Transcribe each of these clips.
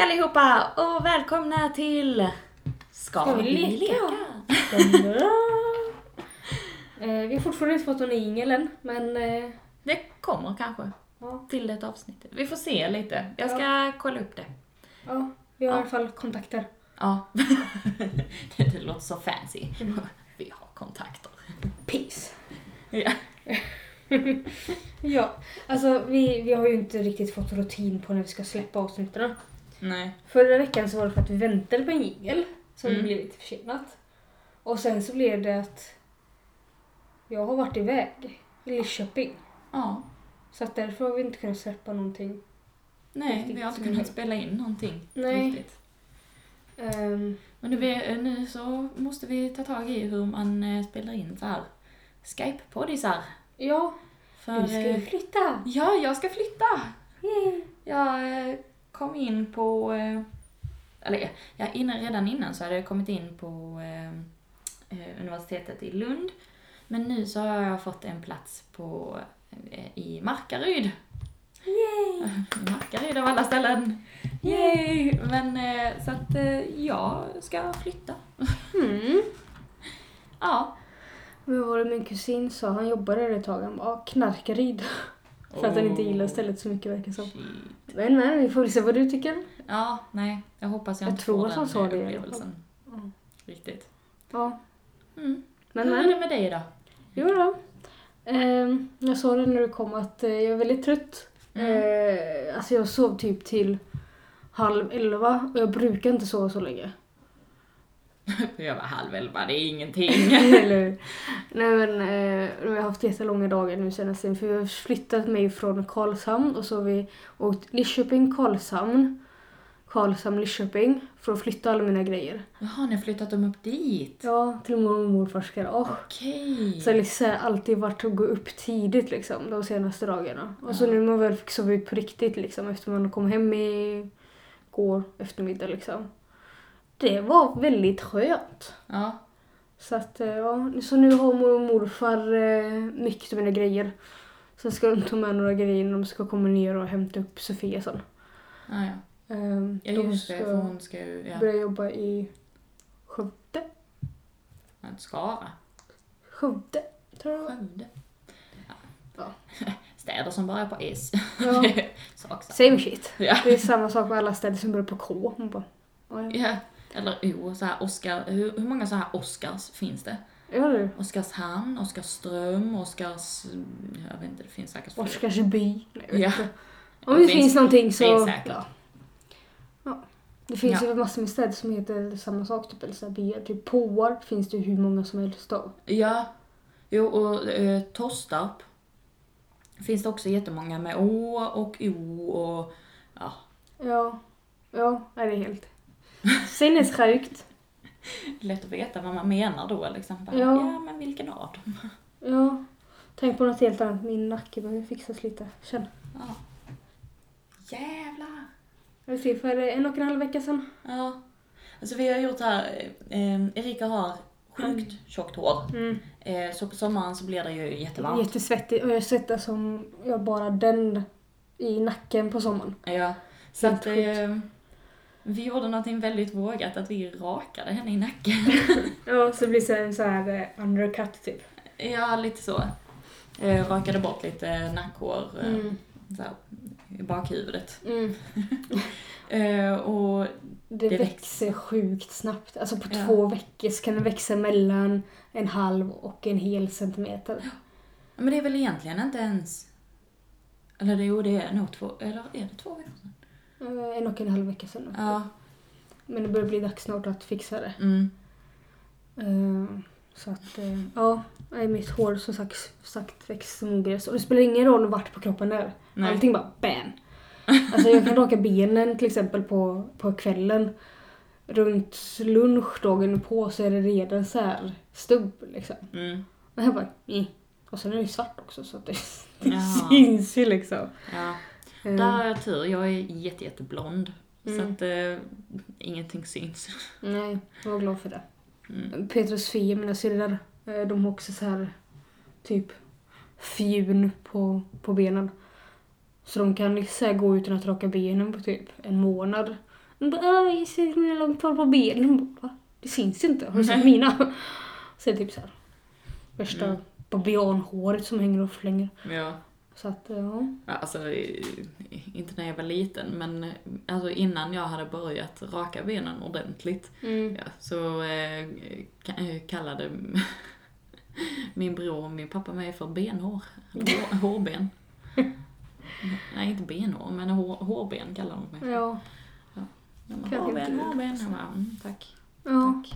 Hej allihopa och välkomna till Ska vi leka? Vi har fortfarande inte fått någon jingel än, men... Det kommer kanske till ett avsnitt. Vi får se lite. Jag ska kolla upp det. Ja, vi har i alla fall kontakter. Ja, det låter så fancy. Vi har kontakter. Peace. Ja. Ja, alltså vi har ju inte riktigt fått rutin på när vi ska släppa avsnitten. Nej. Förra veckan så var det för att vi väntade på en jingel som blev lite försenat. Och sen så blev det att jag har varit iväg i Lidköping. Ja. Så att därför har vi inte kunnat släppa någonting. Nej, riktigt. Vi har inte kunnat spela in någonting. Nej. Riktigt. Men nu så måste vi ta tag i hur man spelar in så här Skype-poddisar. Ja, du ska ju flytta. Ja, jag ska flytta. Yay. Jag kom in på... Eller, redan innan så hade jag kommit in på universitetet i Lund. Men nu så har jag fått en plats i Markaryd. Yay. Markaryd av alla ställen. Yay. Men så att jag ska flytta. Mm. Ja. Men var det min kusin sa, han jobbade där ett tag, han bara knarkaryd. För att han inte gillar stället så mycket verkar som. Men, vi får se vad du tycker. Ja, nej, jag hoppas jag inte tror får att den upplevelsen. Mm. Riktigt. Ja. Mm. Men. Hur är det med dig då? Jo då. Jag sa det när du kom att jag är väldigt trött. Alltså jag sov typ till 22:30 och jag brukar inte sova så länge. Jag var 22:30, det är ingenting. Eller, nej men vi har haft jättelånga dagar nu senast. För vi har flyttat mig från Karlshamn. Och så har vi åkt Lidköping, Karlshamn, Lidköping. För att flytta alla mina grejer. Jaha, ni har flyttat dem upp dit? Ja, till mormor och morfars garage. Okej. Så liksom alltid varit att gå upp tidigt liksom, de senaste dagarna. Och så nu man väl fick sova ut på riktigt liksom. Efter man kom hem i går eftermiddag liksom. Det var väldigt skönt. Ja. Så att, ja. Så nu har morfar mycket av mina grejer. Sen ska de ta med några grejer när de ska komma ner och hämta upp Sofia sen. Ja, ja. Hon ska börja jobba i Skövde. Men Skara. Skövde, tror jag. Skövde. Ja. Städer som börjar på S. Ja. Same shit. Ja. Det är samma sak med alla städer som börjar på K. Hon bara... Ja, eller så här Oskar. Hur många så här Oskars finns det? Ja, det. Oskarshamn, Oskarström, jag vet inte, det finns säkert fler. Oskarsby. Ja. Om det finns någonting så finns säkert. Ja. Det finns ju massor med städer som heter samma sak typ eller så här byar typ Påarp finns det hur många som helst då. Ja. Jo och Tostarp finns det också jättemånga med å och o och ja. Ja. Ja, det är helt sinnessjukt. Lätt att veta vad man menar då liksom. Ja men vilken art. Ja. Tänk på något helt annat. Min nacke behöver fixas lite. Känn. Ja. Jävlar. Jag vill se för 1,5 vecka sedan. Ja. Alltså vi har gjort det här. Erika har sjukt tjockt hår. Mm. Så på sommaren så blir det ju jättevarmt. Jättesvettigt. Och jag svettas som jag bara den i nacken på sommaren. Ja. Så att vi gjorde någonting väldigt vågat att vi rakade henne i nacken. Ja, så det blir det en så här undercut typ. Ja, lite så. Rakade bort lite nackhår så här, i bakhuvudet. Mm. Och det växer sjukt snabbt. Alltså på 2 veckor så kan det växa mellan 1,5 och 1 centimeter. Ja. Men det är väl egentligen inte ens... Eller det är nog 2... Eller är det 2 veckor sedan? 1,5 vecka sedan. Ja. Men det börjar bli dags snart att fixa det. Mm. Så att, ja. Mitt hår som sagt växer som ogräs. Och det spelar ingen roll vart på kroppen är. Nej. Allting bara bam. Alltså jag kan raka benen till exempel på kvällen. Runt lunchdagen på så är det redan så här stubb liksom. Mm. Och jag bara, Och sen är det ju svart också så att det syns ju liksom. Ja. Där har jag tur. Jag är jätteblond. Så att ingenting syns. Nej, jag var glad för det. Mm. Peter och Sofia, mina syrror, de har också så här typ fjun på benen. Så de kan liksom gå utan att raka benen på typ en månad. Hon bara, jag ser mina långt hår på benen. Hon bara, det syns inte. Har du sett mina? Så typ så här. Värsta babianhåret som hänger och flänger. Ja. Så att, ja. Alltså, inte när jag var liten, men alltså, innan jag hade börjat raka benen ordentligt så kallade min bror och min pappa mig för benhår. Hårben. Nej, inte benhår, men hårben kallar de mig. Ja. Ja. Hårben. Tack. Ja. Tack.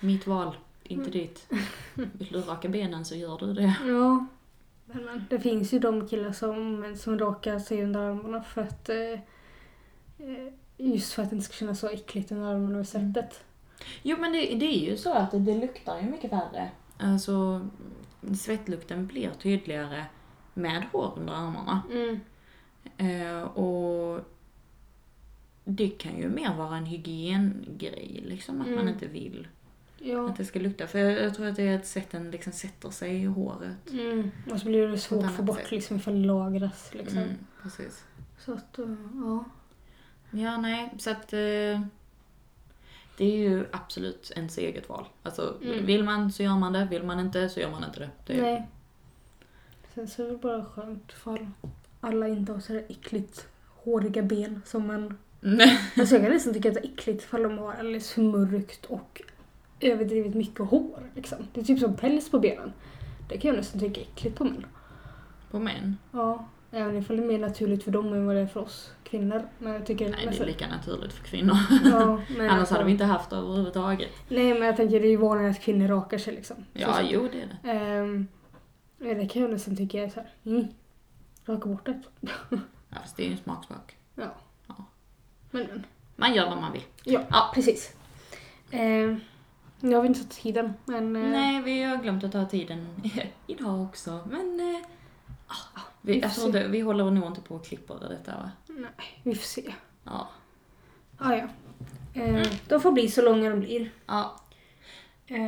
Mitt val, inte ditt. Vill du raka benen så gör du det. Ja. Men det finns ju de killar som rakar sig under armarna för att just för att det inte ska kännas så äckligt under armarna och sättet. Jo, men det är ju så att det luktar ju mycket värre. Alltså, svettlukten blir tydligare med hår under armarna. Mm. Och det kan ju mer vara en hygiengrej, liksom, att man inte vill att det ska lukta. För jag tror att det är ett sätt den liksom sätter sig i håret. Mm. Och så blir det svårt att få bort liksom, ifall det lagras. Liksom. Mm, precis. Så att, ja. Ja, nej. Så att det är ju absolut ens eget val. Alltså, vill man så gör man det. Vill man inte så gör man inte det. Nej. Sen så är det bara skönt för alla inte har så där äckligt håriga ben som man... Alltså, jag kan nästan tycka att det är äckligt för de har alldeles för mörkt och överdrivet mycket hår. Liksom. Det är typ som päls på benen. Det kan jag nästan tycka äckligt på män. På män? Ja, även ifall det är mer naturligt för dem än vad det är för oss kvinnor. Men jag tycker nej, det är lika naturligt för kvinnor. Ja, men annars hade vi inte haft det överhuvudtaget. Nej, men jag tänker det är ju vanligt att kvinnor rakar sig. Liksom. Ja, så, jo, det är det. Det kan jag nästan tycka är så här. Raka bort det. Ja, fast det är ju en smaksmak. Ja. Ja. Men. Man gör vad man vill. Ja, ja. Precis. Jag har inte tagit tiden, men... Nej, vi har glömt att ta tiden idag också, men... Vi håller nog inte på att klippa detta, va? Nej, vi får se. Ja. Ah, ja. De får bli så långa de blir. Ja.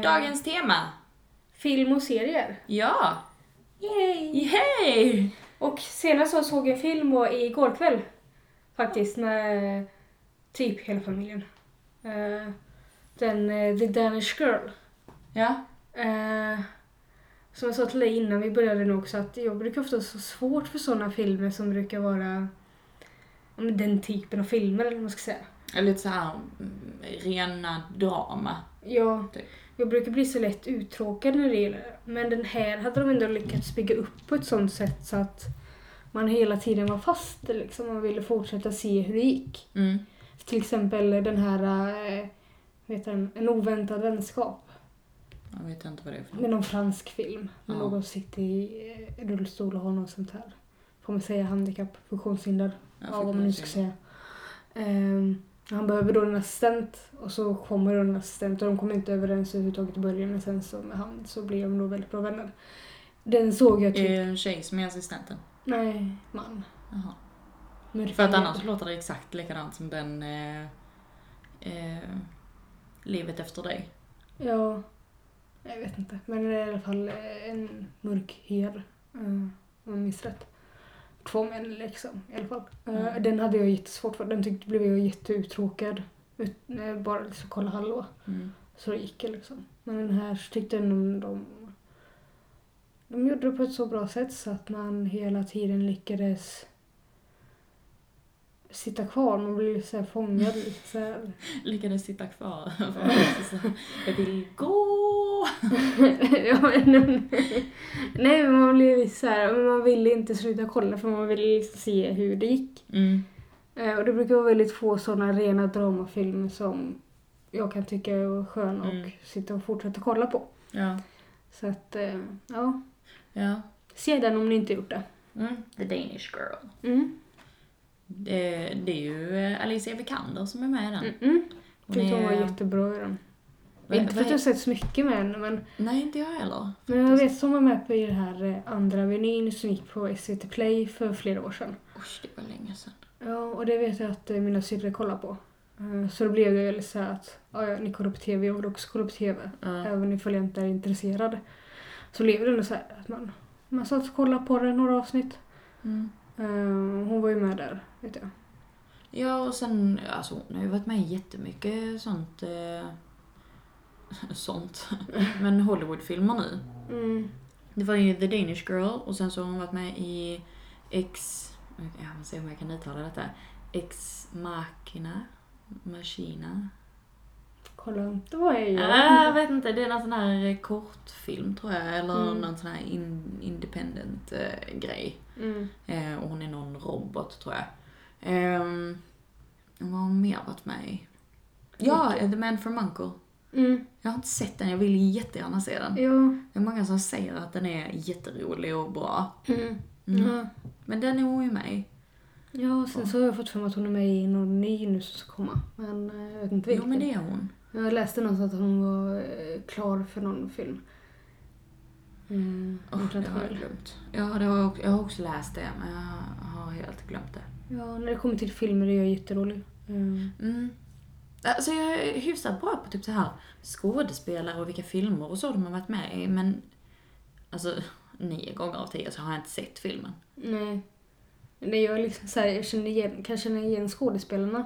Dagens tema. Film och serier. Ja. Yay! Och senast så såg jag film igår kväll, faktiskt, med typ hela familjen. Den The Danish Girl. Ja. Som jag sa till dig innan vi började nog också att jag brukar ofta ha så svårt för sådana filmer som brukar vara den typen av filmer eller vad man ska säga. Eller lite så här rena drama. Ja, typ. Jag brukar bli så lätt uttråkad när det gäller. Men den här hade de ändå lyckats bygga upp på ett sådant sätt så att man hela tiden var fast liksom. Man ville fortsätta se hur det gick. Mm. Till exempel den här... En oväntad vänskap. Jag vet inte vad det är för något. Det är någon fransk film. Ja. Någon sitter i rullstol och har något sånt här. Får man säga handikapp, funktionshinder. Ja, vad man nu ska säga. Han behöver då en assistent. Och så kommer en assistent. Och de kommer inte överens överhuvudtaget i början. Men sen så med han så blir de då väldigt bra vänner. Den såg jag typ. Är det en tjej som är assistenten? Nej, man. Jaha. Mörker. För att annars låter det exakt likadant som den... Livet efter dig. Ja, jag vet inte. Men det är i alla fall en mörkhyad. Om jag minns rätt. Två män liksom, i alla fall. Den hade jag jättesvårt för. Den tyckte blev jag jätteuttråkad. Bara liksom kolla hallå. Mm. Så det gick liksom. Men den här tyckte jag de gjorde det på ett så bra sätt så att man hela tiden lyckades... sitta kvar, man blir ju såhär fångad lite såhär. Lyckades sitta kvar. Jag vill gå! Nej, men man blir lite såhär, man ville inte sluta kolla för man ville liksom se hur det gick. Mm. Och det brukar vara väldigt få sådana rena dramafilmer som jag kan tycka är skön och sitta och fortsätta kolla på. Ja. Så att, ja. Se den om ni inte gjort det. Mm. The Danish Girl. Mm. Det är ju Alicia Vikander som är med i den. Jag tyckte hon var jättebra i den. Inte för att jag har sett så mycket med henne. Men... Nej, inte jag heller. Men jag vet som var med på det här andra menyn som gick på SVT Play för flera år sedan. Usch, det var länge sedan. Ja, och det vet jag att mina syrror kollar på. Så då blev det väl så här att ni kollar på tv, jag vill också kolla på tv. Även ifall jag inte är intresserad. Så blev det nog så här att man satt och kollade på det några avsnitt. Hon var ju med där, vet jag. Ja, och sen, alltså hon har ju varit med i jättemycket sånt, men Hollywoodfilmer nu. Mm. Det var ju The Danish Girl, och sen så har hon varit med i jag måste se om jag kan uttala detta. Ex Machina. Kolla inte vad jag gör. Jag vet inte, det är någon sån här kortfilm tror jag, eller någon sån här independent grej. Mm. Och hon är någon robot tror jag. Vad har hon mer varit med i? Ja, The Man from Uncle. Mm. Jag har inte sett den, jag vill jättegärna se den. Jo. Det är många som säger att den är jätterolig och bra. Mm. Mm. Mm. Men den är hon ju med i. Ja, sen så har jag fått för mig att hon är med i någon ny nu som ska komma. Men jag vet inte vilken. Jo, men det är hon. Jag läste någonstans att hon var klar för någon film. Det har jag glömt. Ja, jag har också läst det, men jag har helt glömt det. Ja, när det kommer till filmer är jag jätterolig. Mm. Alltså jag är hyfsat bra på typ så här skådespelare och vilka filmer och så de har varit med i, men alltså 9 gånger av 10 så har jag inte sett filmen. Nej. Det gör liksom så här, jag känner igen, kan känna igen skådespelarna.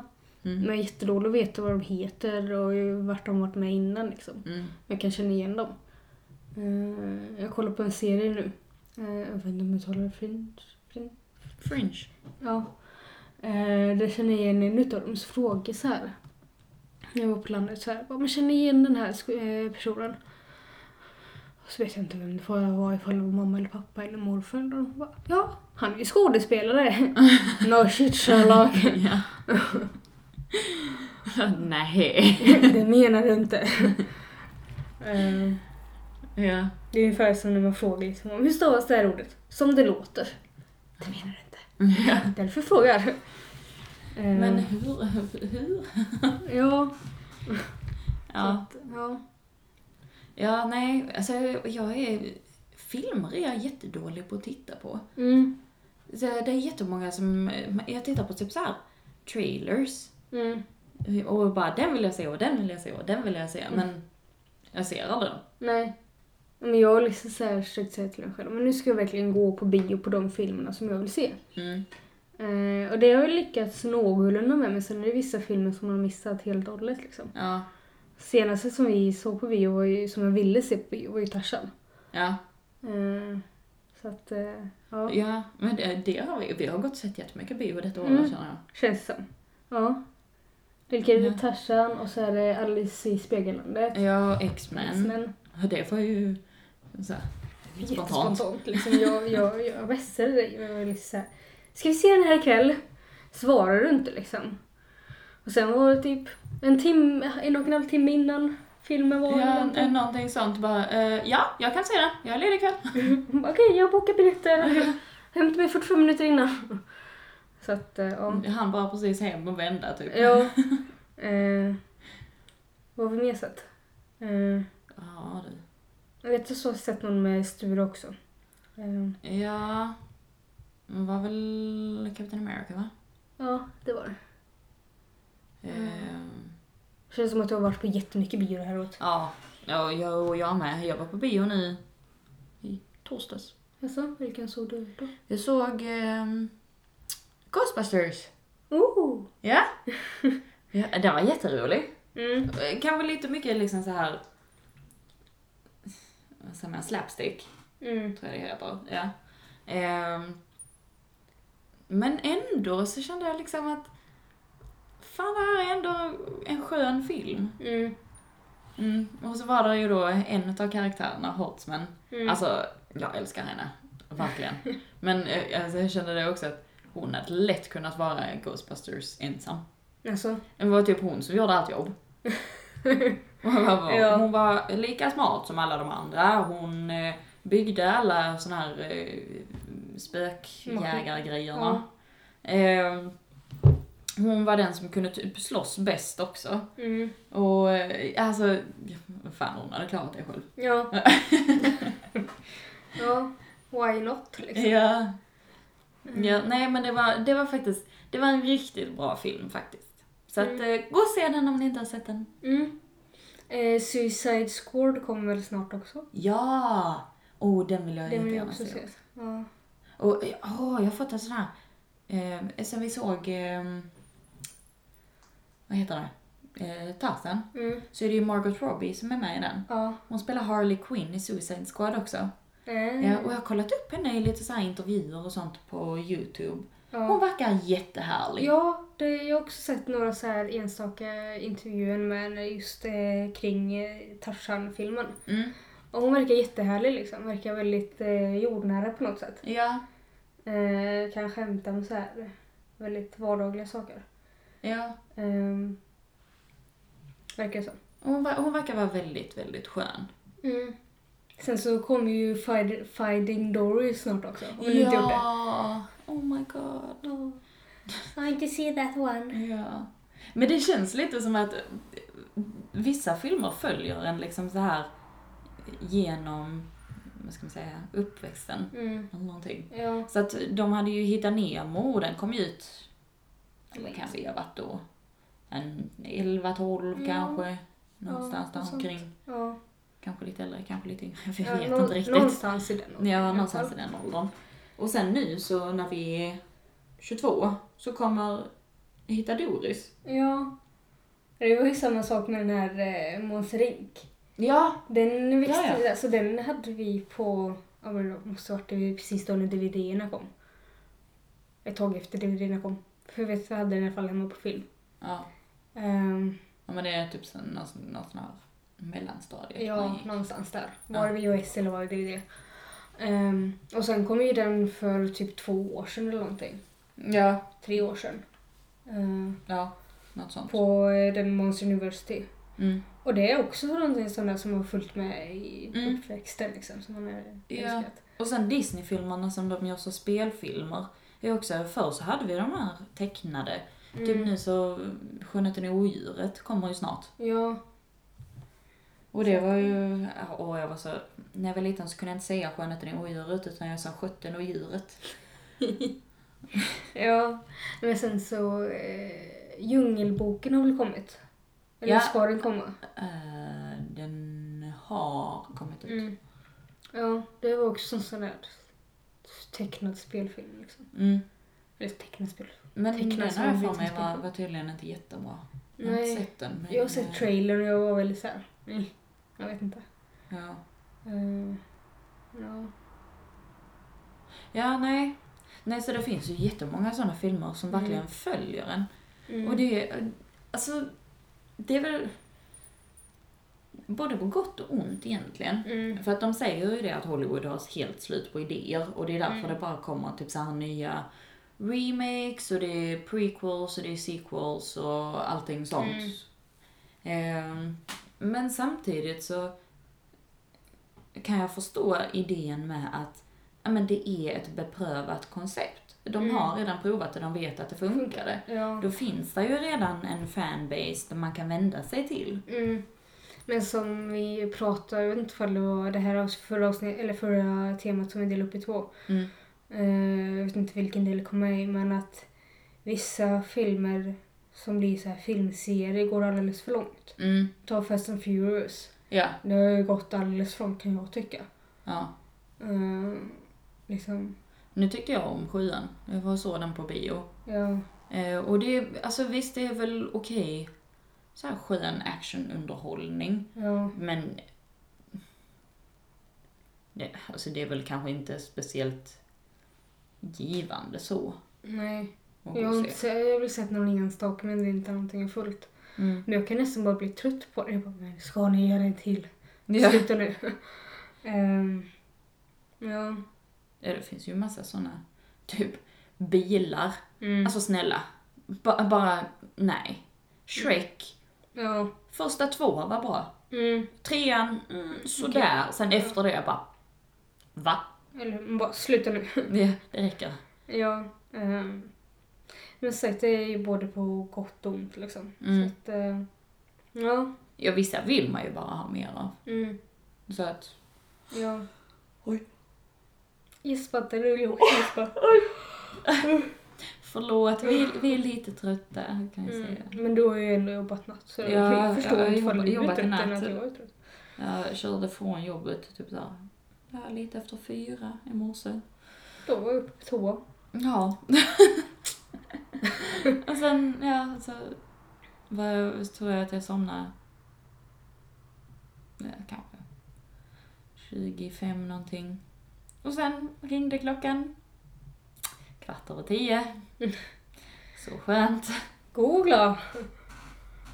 Mm. Men jag är jättedålig att veta vad de heter och vart de varit med innan liksom. Mm. Jag kan känna igen dem. Jag kollar på en serie nu. Jag vet inte om jag talar Fringe. Ja. Det känner jag igen en utav dems frågor så här. Jag var på landet så här, man känner igen den här personen. Och så vet jag inte vem det var, ifall det var mamma eller pappa eller morfar. Och de bara, ja, han är ju skådespelare. No shit, Sherlock. Nej. Det menar du inte. Ja. Det är ungefär som när man frågar liksom, hur stavas det här ordet? Som det låter. Det menar du inte. Ja. Därför frågar du. Men hur? Nej, alltså filmer är jag jättedålig på att titta på. Mm. Så det är jättemånga som, jag tittar på typ så här trailers. Mm. Och bara, den vill jag se. Mm. Men jag ser aldrig dem. Nej. Men jag har liksom så här försökt säga till mig själv, men nu ska jag verkligen gå på bio på de filmerna som jag vill se. Mm. Och det har ju lyckats någorlunda med, men sen är det vissa filmer som man har missat helt och hållet liksom. Ja. Senaste som vi såg på bio var ju, som jag ville se på bio, var ju Tarzan. Ja. Så att, ja. Ja, men det har vi har gått och sett jättemycket bio detta året känner jag. Känns som. Ja. Vilka är det? Tarzan, och så är det Alice i Spegellandet. Ja, X-Men. Det var ju så här, spontant liksom. Jag vässade dig, men jag var liksom så här, ska vi se den här ikväll? Svarar du inte liksom. Och sen var det typ en och en halv timme innan filmen var. Ja, någonting sånt. Bara, ja, jag kan se den. Jag är ledig ikväll. Okej, jag bokar biljetter. Hämta mig 45 minuter innan. Så att, han bara precis hem och vända typ. Ja. Vad har vi mer sett? Ja, det. Jag vet inte så sett någon med Sture också. Ja. Var väl Captain America, va? Ja, det var det. Känns som att jag har varit på jättemycket bio det här året. Ja, jag med. Jag var på bio nu i torsdags. Jaså, vilken såg du då? Jag såg Ghostbusters. Ja. Ja, den var jätterolig. Mm. Kanske lite mycket liksom så här som en slapstick. Mm. Tror jag det heter. Ja. Men ändå så kände jag liksom att fan, det här är ändå en skön film. Mm. Mm. Och så var det ju då en av karaktärerna, Holtzman. Mm. Alltså, jag älskar henne. Verkligen. Men alltså, jag kände det också att hon hade lätt kunnat vara Ghostbusters ensam. Alltså. Det var typ hon som gjorde allt jobb. Hon var lika smart som alla de andra. Hon byggde alla såna här spökjägargrejerna. Ja. Hon var den som kunde typ slåss bäst också. Mm. Och alltså, fan, hon hade klarat det själv. Ja. Ja, why not liksom. Ja. Ja, nej, men det var faktiskt, det var en riktigt bra film faktiskt. Så att gå och se den om ni inte har sett den. Mm. Suicide Squad kommer väl snart också? Ja. Den vill jag gärna se. Ja. Och jag har fått en sån här sen vi såg vad heter det? Tarzan. Mm. Så är det ju Margot Robbie som är med i den. Ja. Hon spelar Harley Quinn i Suicide Squad också. Mm. Och jag har kollat upp henne i lite så här intervjuer och sånt på YouTube. Ja. Hon verkar jättehärlig. Ja, det, jag har också sett några så här enstaka intervjuer med henne just kring Tarzan-filmen. Mm. Och hon verkar jättehärlig liksom. Hon verkar väldigt jordnära på något sätt. Ja. Kan skämta om så här väldigt vardagliga saker. Ja. Verkar så. Hon verkar vara väldigt, väldigt skön. Mm. Sen så kommer ju Finding Dory snart också. Om ni inte gjort det. Oh my god. Oh. I want to see that one. Ja. Men det känns lite som att vissa filmer följer en liksom så här genom, vad ska man säga, uppväxten. Mm. Eller någonting. Ja. Så att de hade ju hittat Nemo och den kom ut. Eller kanske jag varit då. En 11-12 kanske. Någonstans där omkring. Ja. Kanske lite äldre, kanske lite yngre. Jag vet inte riktigt. Någonstans i den åldern. Ja, någonstans i den åldern. Och sen nu så när vi är 22 så kommer Hitta Doris. Ja. Det var ju samma sak med den här Måns Rink. Ja. Den växte, alltså den hade vi på, ja men det måste ha varit precis då när DVD-erna kom. Ett tag efter DVD-erna kom. För jag vet att vi hade den i alla fall hemma på film. Ja. Ja men det är typ någon sån här mellanstadiet. Ja, någonstans där. Var det VHS eller var det DVD? Och sen kom ju den för typ 2 år sedan eller någonting. Ja. 3 år sedan. Ja, något sånt. På den Monster University. Mm. Och det är också någonting sådana som har följt med i uppväxten liksom, som man har älskat. Och sen Disney-filmerna som de gör så spelfilmer. Är också, förr så hade vi de här tecknade. Typ nu så Skönheten och odjuret kommer ju snart. Ja. Och det var ju, och jag var så, när jag var liten så kunde jag inte säga Skönheten och djuret utan jag sa skötten och djuret. Ja, men sen så Djungelboken har väl kommit? Eller ska den komma? Den har kommit ut. Mm. Ja, det var också en sån där tecknad spelfilm liksom. Mm. Eller tecknad spelfilm. Men tecknad den här för mig var tydligen inte jättebra. Jag har inte sett den. Men jag har sett trailern och jag var väldigt så här. Nej, jag vet inte. Ja. Ja, nej. Nej, så det finns ju jättemånga sådana filmer som verkligen följer en. Mm. Och det är, alltså, det är väl både på gott och ont egentligen. Mm. För att de säger ju det att Hollywood har helt slut på idéer. Och det är därför det bara kommer typ så här nya remakes och det är prequels och det är sequels och allting sånt. Men samtidigt så kan jag förstå idén med att ja, men det är ett beprövat koncept. De har redan provat det, de vet att det funkade. Ja. Då finns det ju redan en fanbase där man kan vända sig till. Mm. Men som vi pratade, jag vet inte om det var det här förra temat som vi delade upp i 2. Jag vet inte vilken del kommer med, men att vissa filmer som blir så här filmserie går alldeles för långt. Mm. Ta Fast and Furious. Ja. Det har ju gått alldeles för långt kan jag tycka. Ja. Liksom. Nu tyckte jag om 7:an. Jag var så den på bio. Ja. Och det, alltså visst det är väl okej. Så här 7:an actionunderhållning. Ja. Men det, alltså det är väl kanske inte speciellt givande så. Nej. Jag har väl sett någon enstaka men det är inte någonting fullt. Mm. Men jag kan nästan bara bli trött på det. Jag bara, men ska ni göra en till? Sluta nu. Ja. Det finns ju en massa sådana typ bilar. Mm. Alltså snälla. Bara nej. Shrek. Ja. Första 2 var bra. Mm. 3:an sådär. Okay. Sen efter det jag bara va? Eller bara sluta nu. Ja, det räcker. Ja. Men sagt, det är ju både på gott och ont liksom. Så att, ja. Ja, vissa vill man ju bara ha mer av. Mm. Så att... Ja. Oj. Gisspattade du ihop. Oj. Förlåt, vi är lite trötta kan jag säga. Men du har ju ändå jobbat natt. Så jag förstår inte jobbat natt. Jag körde från jobbet typ där. Ja, lite efter 4 i morse. Då var jag uppe på toa. Ja. Och sen, ja, så Vad tror jag att jag somnar? Kanske 25 någonting. Och sen ringde klockan 9:15. Så skönt. Googla.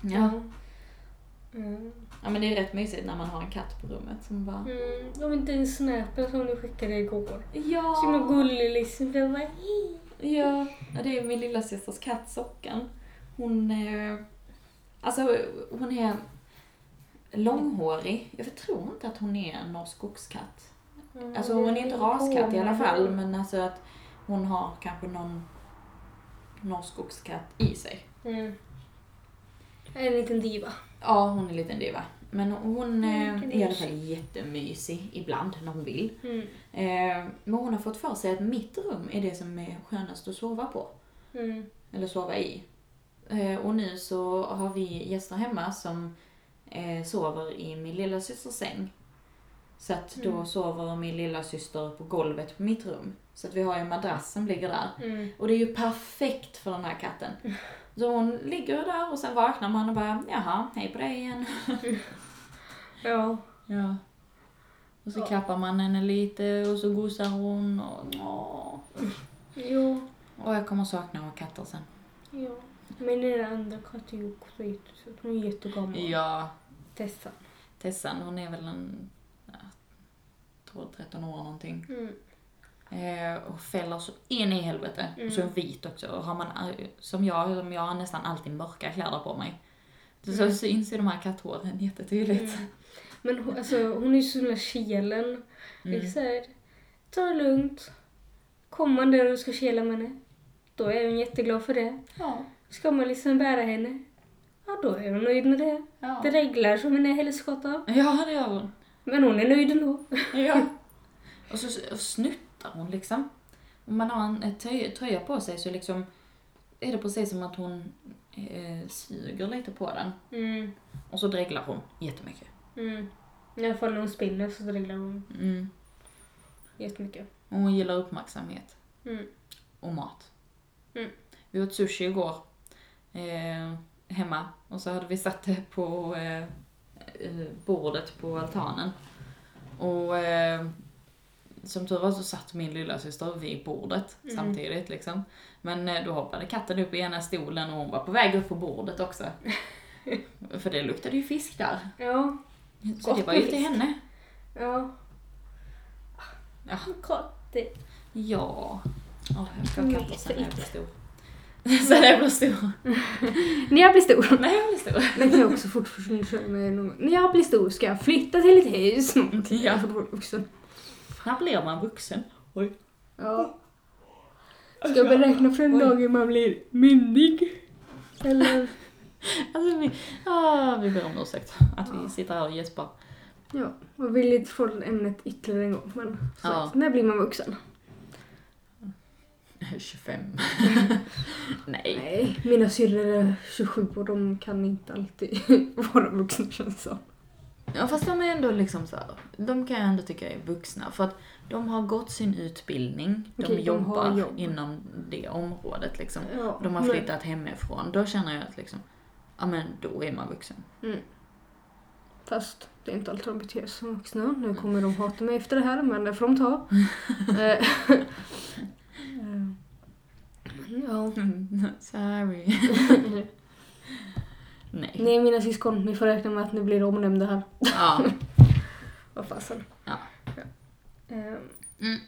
Ja. Mm. Ja, men det är rätt mysigt när man har en katt på rummet som bara... Mm. De är inte en snäpen som du skickade igår. Ja. Som en gullig liksom. Bara... Ja, det är min lilla systers katt Sockan. Hon är... Alltså, hon är långhårig. Jag tror inte att hon är en norsk skogskatt. Alltså, hon är inte raskatt i alla fall. Men alltså att hon har kanske någon norsk skogskatt i sig. Mm. En liten diva. Ja, hon är en liten diva. Men hon är i alla fall jättemysig ibland när hon vill. Mm. Men hon har fått för sig att mitt rum är det som är skönast att sova på. Mm. Eller sova i. Och nu så har vi gäster hemma som sover i min lilla systers säng. Så att då sover min lilla syster på golvet på mitt rum. Så att vi har en madrass som ligger där. Mm. Och det är ju perfekt för den här katten. Mm. Så hon ligger där och sen vaknar man och bara, jaha, hej på dig igen. Ja. Ja. Och så klappar man henne lite och så gosar hon. Och... Ja. Och jag kommer sakna av katter sen. Ja. Men den andra katten är ju skit. Så hon är jättegammal. Ja. Tessan, hon är väl en... 12-13 år någonting. Mm. Och fäller så in i helvete. Mm. Och så vit också. Och har man, som jag har nästan alltid mörka kläder på mig. Så syns ju de här katthåren jättetydligt. Mm. Men hon är ju sån där kelen. Mm. Så här, ta det lugnt. Kommer man där och ska kela med henne, då är hon jätteglad för det. Ja. Ska man liksom bära henne, ja, då är hon nöjd med det. Ja. Det reglar som hon är helskotta. Ja, det gör hon. Men hon är nöjd ändå. Ja. Och så snuttar hon liksom. Om man har en tröja på sig så liksom är det precis som att hon suger lite på den. Mm. Och så dreglar hon jättemycket. Mm. I alla fall när hon spinner så dreglar hon jättemycket. Och hon gillar uppmärksamhet. Mm. Och mat. Mm. Vi åt sushi igår hemma. Och så hade vi satt det på... bordet på altanen och som tur var så satt min lilla syster vid bordet samtidigt liksom, men då hoppade katten upp i ena stolen och hon var på väg upp på bordet också. För det luktade ju fisk där. Ja. Så gott, det var ju till henne. Ja. Kottigt. Ja. Jag ska ha katter sen jag blir stor. Så jag blir stor. När jag blir stor. Men kan jag också fortfarande köra med någon. När jag blir stor ska jag flytta till ett hus. Ja. Här blir man vuxen. Oj. Ja. Ska jag beräkna för en dag man blir myndig? Eller? Alltså vi ber om ursäkt att vi sitter här och gäspar. Ja, och vill inte få ämnet ytterligare en gång. Men när blir man vuxen? 25. Nej. Mina syrror är 27 och de kan inte alltid vara vuxna, känns så. Ja, fast de är ändå liksom så här, de kan jag ändå tycka är vuxna för att de har gått sin utbildning, de jobbar inom det området liksom. Ja, de har flyttat hemifrån. Då känner jag att liksom, ja men då är man vuxen. Mm. Fast det är inte alltid de beter sig som vuxna. Nu kommer de hata mig efter det här, men det får de ta. Ja. Sorry. Nej, mina syskon, ni får räkna med att nu blir det omnämnda här. Ja. Vad fasen. Ja.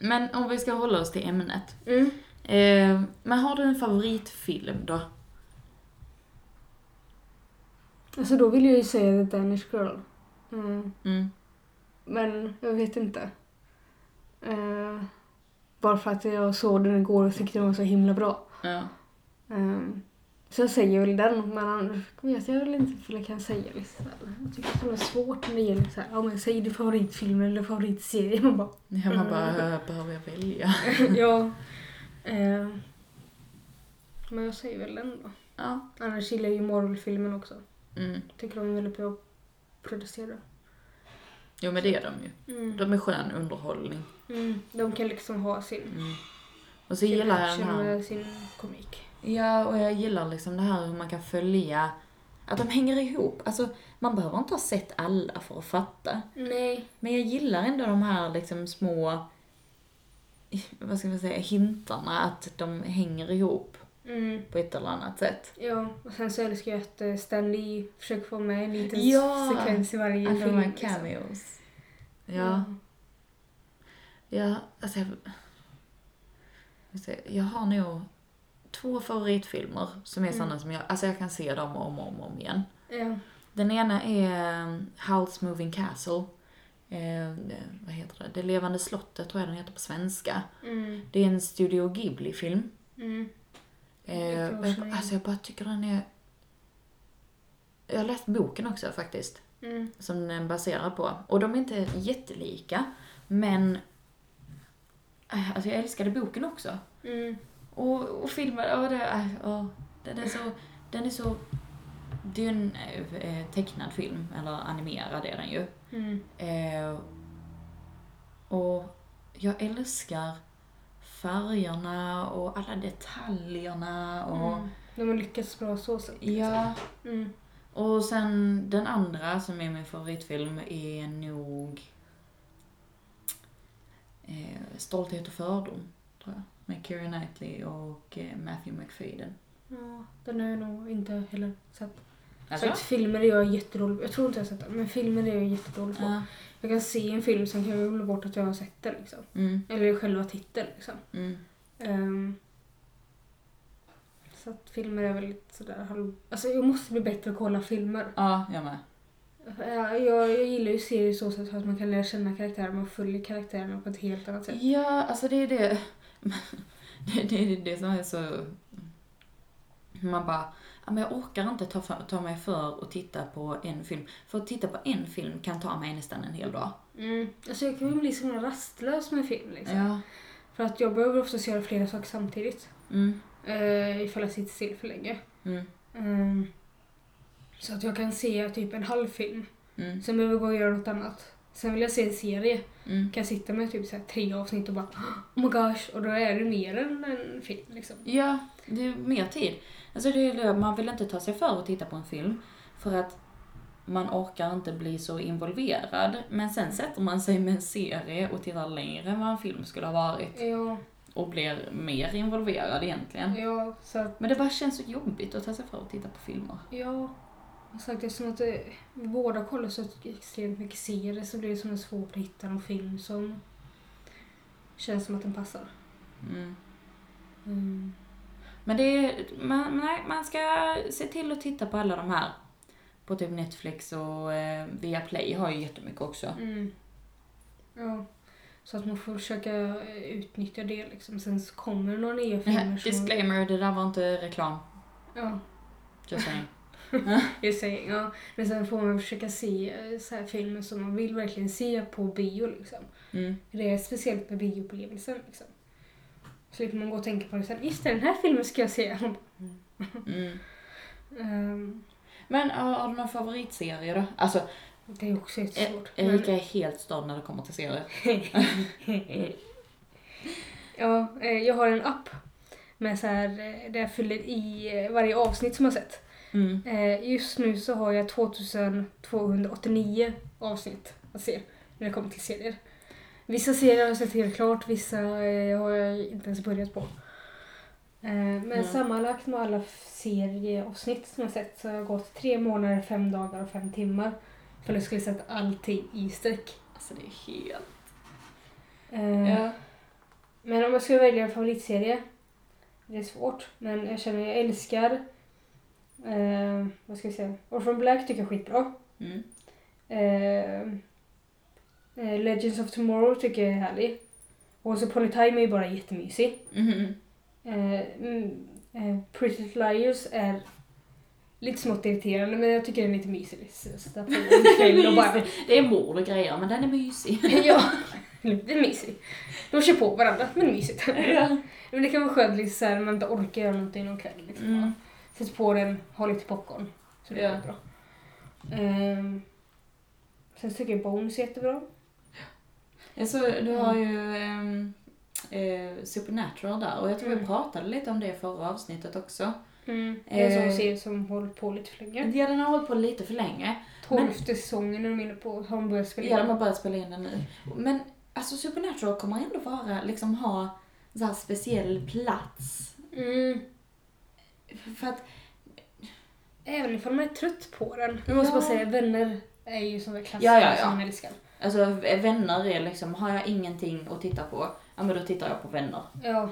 Men om vi ska hålla oss till ämnet. Mm. Men har du en favoritfilm då? Alltså då vill jag ju säga The Danish Girl. Mm. Men jag vet inte. Bara för att jag såg den igår och tyckte den var så himla bra. Ja. Så jag säger väl den, men annars vet jag väl inte vad jag kan säga. Liksom. Jag tycker att det är svårt när det gäller så här, ja men säg din favoritfilm eller favoritserie. Man bara... Ja, man bara, behöver jag välja? Ja. Men jag säger väl den då. Ja. Annars gillar jag ju Marvel-filmen också. Mm. Tycker de är väldigt bra att producera. Jo, men det är de ju. Mm. De är skön underhållning. Mm. De kan liksom ha sin och så gillar jag den här, sin komik. Ja, och jag gillar liksom det här hur man kan följa Att de hänger ihop. Alltså, man behöver inte ha sett alla för att fatta. Nej. Men jag gillar ändå de här liksom små, vad ska man säga, hintarna att de hänger ihop. Mm. På ett eller annat sätt. Ja, och sen så älskar jag att Stan Lee försöker få med en liten sekvens i varje film. Ja, filmen cameos. Ja. Mm. Ja, alltså jag har nog 2 favoritfilmer som är sådana som jag kan se dem om igen. Ja. Den ena är House Moving Castle. Vad heter det? Det levande slottet tror jag den heter på svenska. Mm. Det är en Studio Ghibli-film. Mm. Jag bara tycker den är... Jag har läst boken också faktiskt. Mm. Som den baserar på. Och de är inte jättelika. Men... Alltså jag älskade boken också. Mm. Och filmen... Den är så... Det är en tecknad film. Eller animerad är den ju. Mm. Och jag älskar... färgerna och alla detaljerna och de har lyckats bra så sätt. Ja. Mm. Och sen den andra som är min favoritfilm är nog Stolthet och fördom tror jag, med Keira Knightley och Matthew McFadden. Ja, den är nog inte heller sett. Alltså? Så filmer är jag jättedålig på. Jag tror inte jag har sett den, men filmer är jag jättedålig på. Ja. Jag kan se en film som kan jag glömma bort att jag har sett den liksom. Mm. Eller själva titeln liksom. Mm. Så att filmer är väldigt sådär alltså jag måste bli bättre att kolla filmer. Ja, jag med. Jag gillar ju serier så sätt att man kan lära känna karaktärer, man följer karaktärerna på ett helt annat sätt. Ja, alltså det är det. det som är så man bara men jag orkar inte ta mig för och titta på en film. För att titta på en film kan ta mig nästan en hel dag. Mm. Alltså jag kan ju bli så rastlös med film liksom. Ja. För att jag behöver ofta göra flera saker samtidigt. Mm. Ifall jag sitter still för länge. Mm. Så att jag kan se typ en halv film. Mm. Sen behöver jag gå och göra något annat. Sen vill jag se en serie. Mm. Kan jag sitta med typ så här 3 avsnitt och bara oh my gosh. Och då är det mer än en film liksom. Ja, det är mer tid. Alltså det är, man vill inte ta sig för att titta på en film för att man orkar inte bli så involverad. Men sen sätter man sig med en serie och tittar längre än vad en film skulle ha varit. Ja. Och blir mer involverad egentligen. Ja, så att... Men det bara känns så jobbigt att ta sig för att titta på filmer. Ja, exakt. Det är som att vi båda kollar så extremt mycket serier så blir det som en svårt att hitta någon film som känns som att den passar. Mm. Mm. Men man ska se till att titta på alla de här. På typ Netflix och Viaplay har ju jättemycket också. Mm. Ja, så att man får försöka utnyttja det liksom. Sen så kommer det några nya filmer som... Disclaimer, det där var inte reklam. Ja. Just saying. Just saying, ja. Men sen får man försöka se så här filmer som man vill verkligen se på bio liksom. Mm. Det är speciellt med bioupplevelsen liksom. Slipper man gå och tänka på det sen. Just det, den här filmen ska jag se. Mm. Men har du någon favoritserie då? Alltså, det är också jättesvårt. Erika är helt störd när det kommer till serier. Ja, jag har en app med så här, där jag fyller i varje avsnitt som jag har sett. Mm. Just nu så har jag 2289 avsnitt att se när det kommer till serier. Vissa serier har jag sett helt klart, vissa har jag inte ens börjat på. Men sammanlagt med alla serieavsnitt som jag sett så har jag gått 3 månader, 5 dagar och 5 timmar. För jag skulle sett allting i sträck. Alltså det är helt... Ja. Men om jag skulle välja en favoritserie, det är svårt. Men jag känner att jag älskar, vad ska jag säga, Orphan Black tycker jag är skitbra. Mm. Legends of Tomorrow tycker jag är härlig. Och så Upon a Time är ju bara jättemysig. Mm-hmm. Pretty Little Liars är lite smått irriterande, men jag tycker den är lite mysig. Så att det är mål och grejer, men den är mysig. Ja, det är mysig. De kör på varandra, men mysigt. Ja. Men det kan vara skönt liksom, när man inte orkar göra någonting någon kväll. Liksom. Mm. Sätt på den, ha lite popcorn. Så det är bra. Sen tycker jag Bones är jättebra. Alltså, du har ju Supernatural där. Och jag tror vi pratade lite om det i förra avsnittet också. Mm. Det är en sån serie som håller på lite för länge. Ja, den har hållit på lite för länge. 12:e säsongen när de är inne på har de börjat spela in. Ja, de har börjat spela in den nu. Men alltså Supernatural kommer ändå vara, liksom ha så här speciell plats. Mm. För att även om man är trött på den. Jag måste bara säga, Vänner är ju sån där klassiker som jag älskar. Alltså Vänner är liksom, har jag ingenting att titta på, ja men då tittar jag på Vänner. Ja,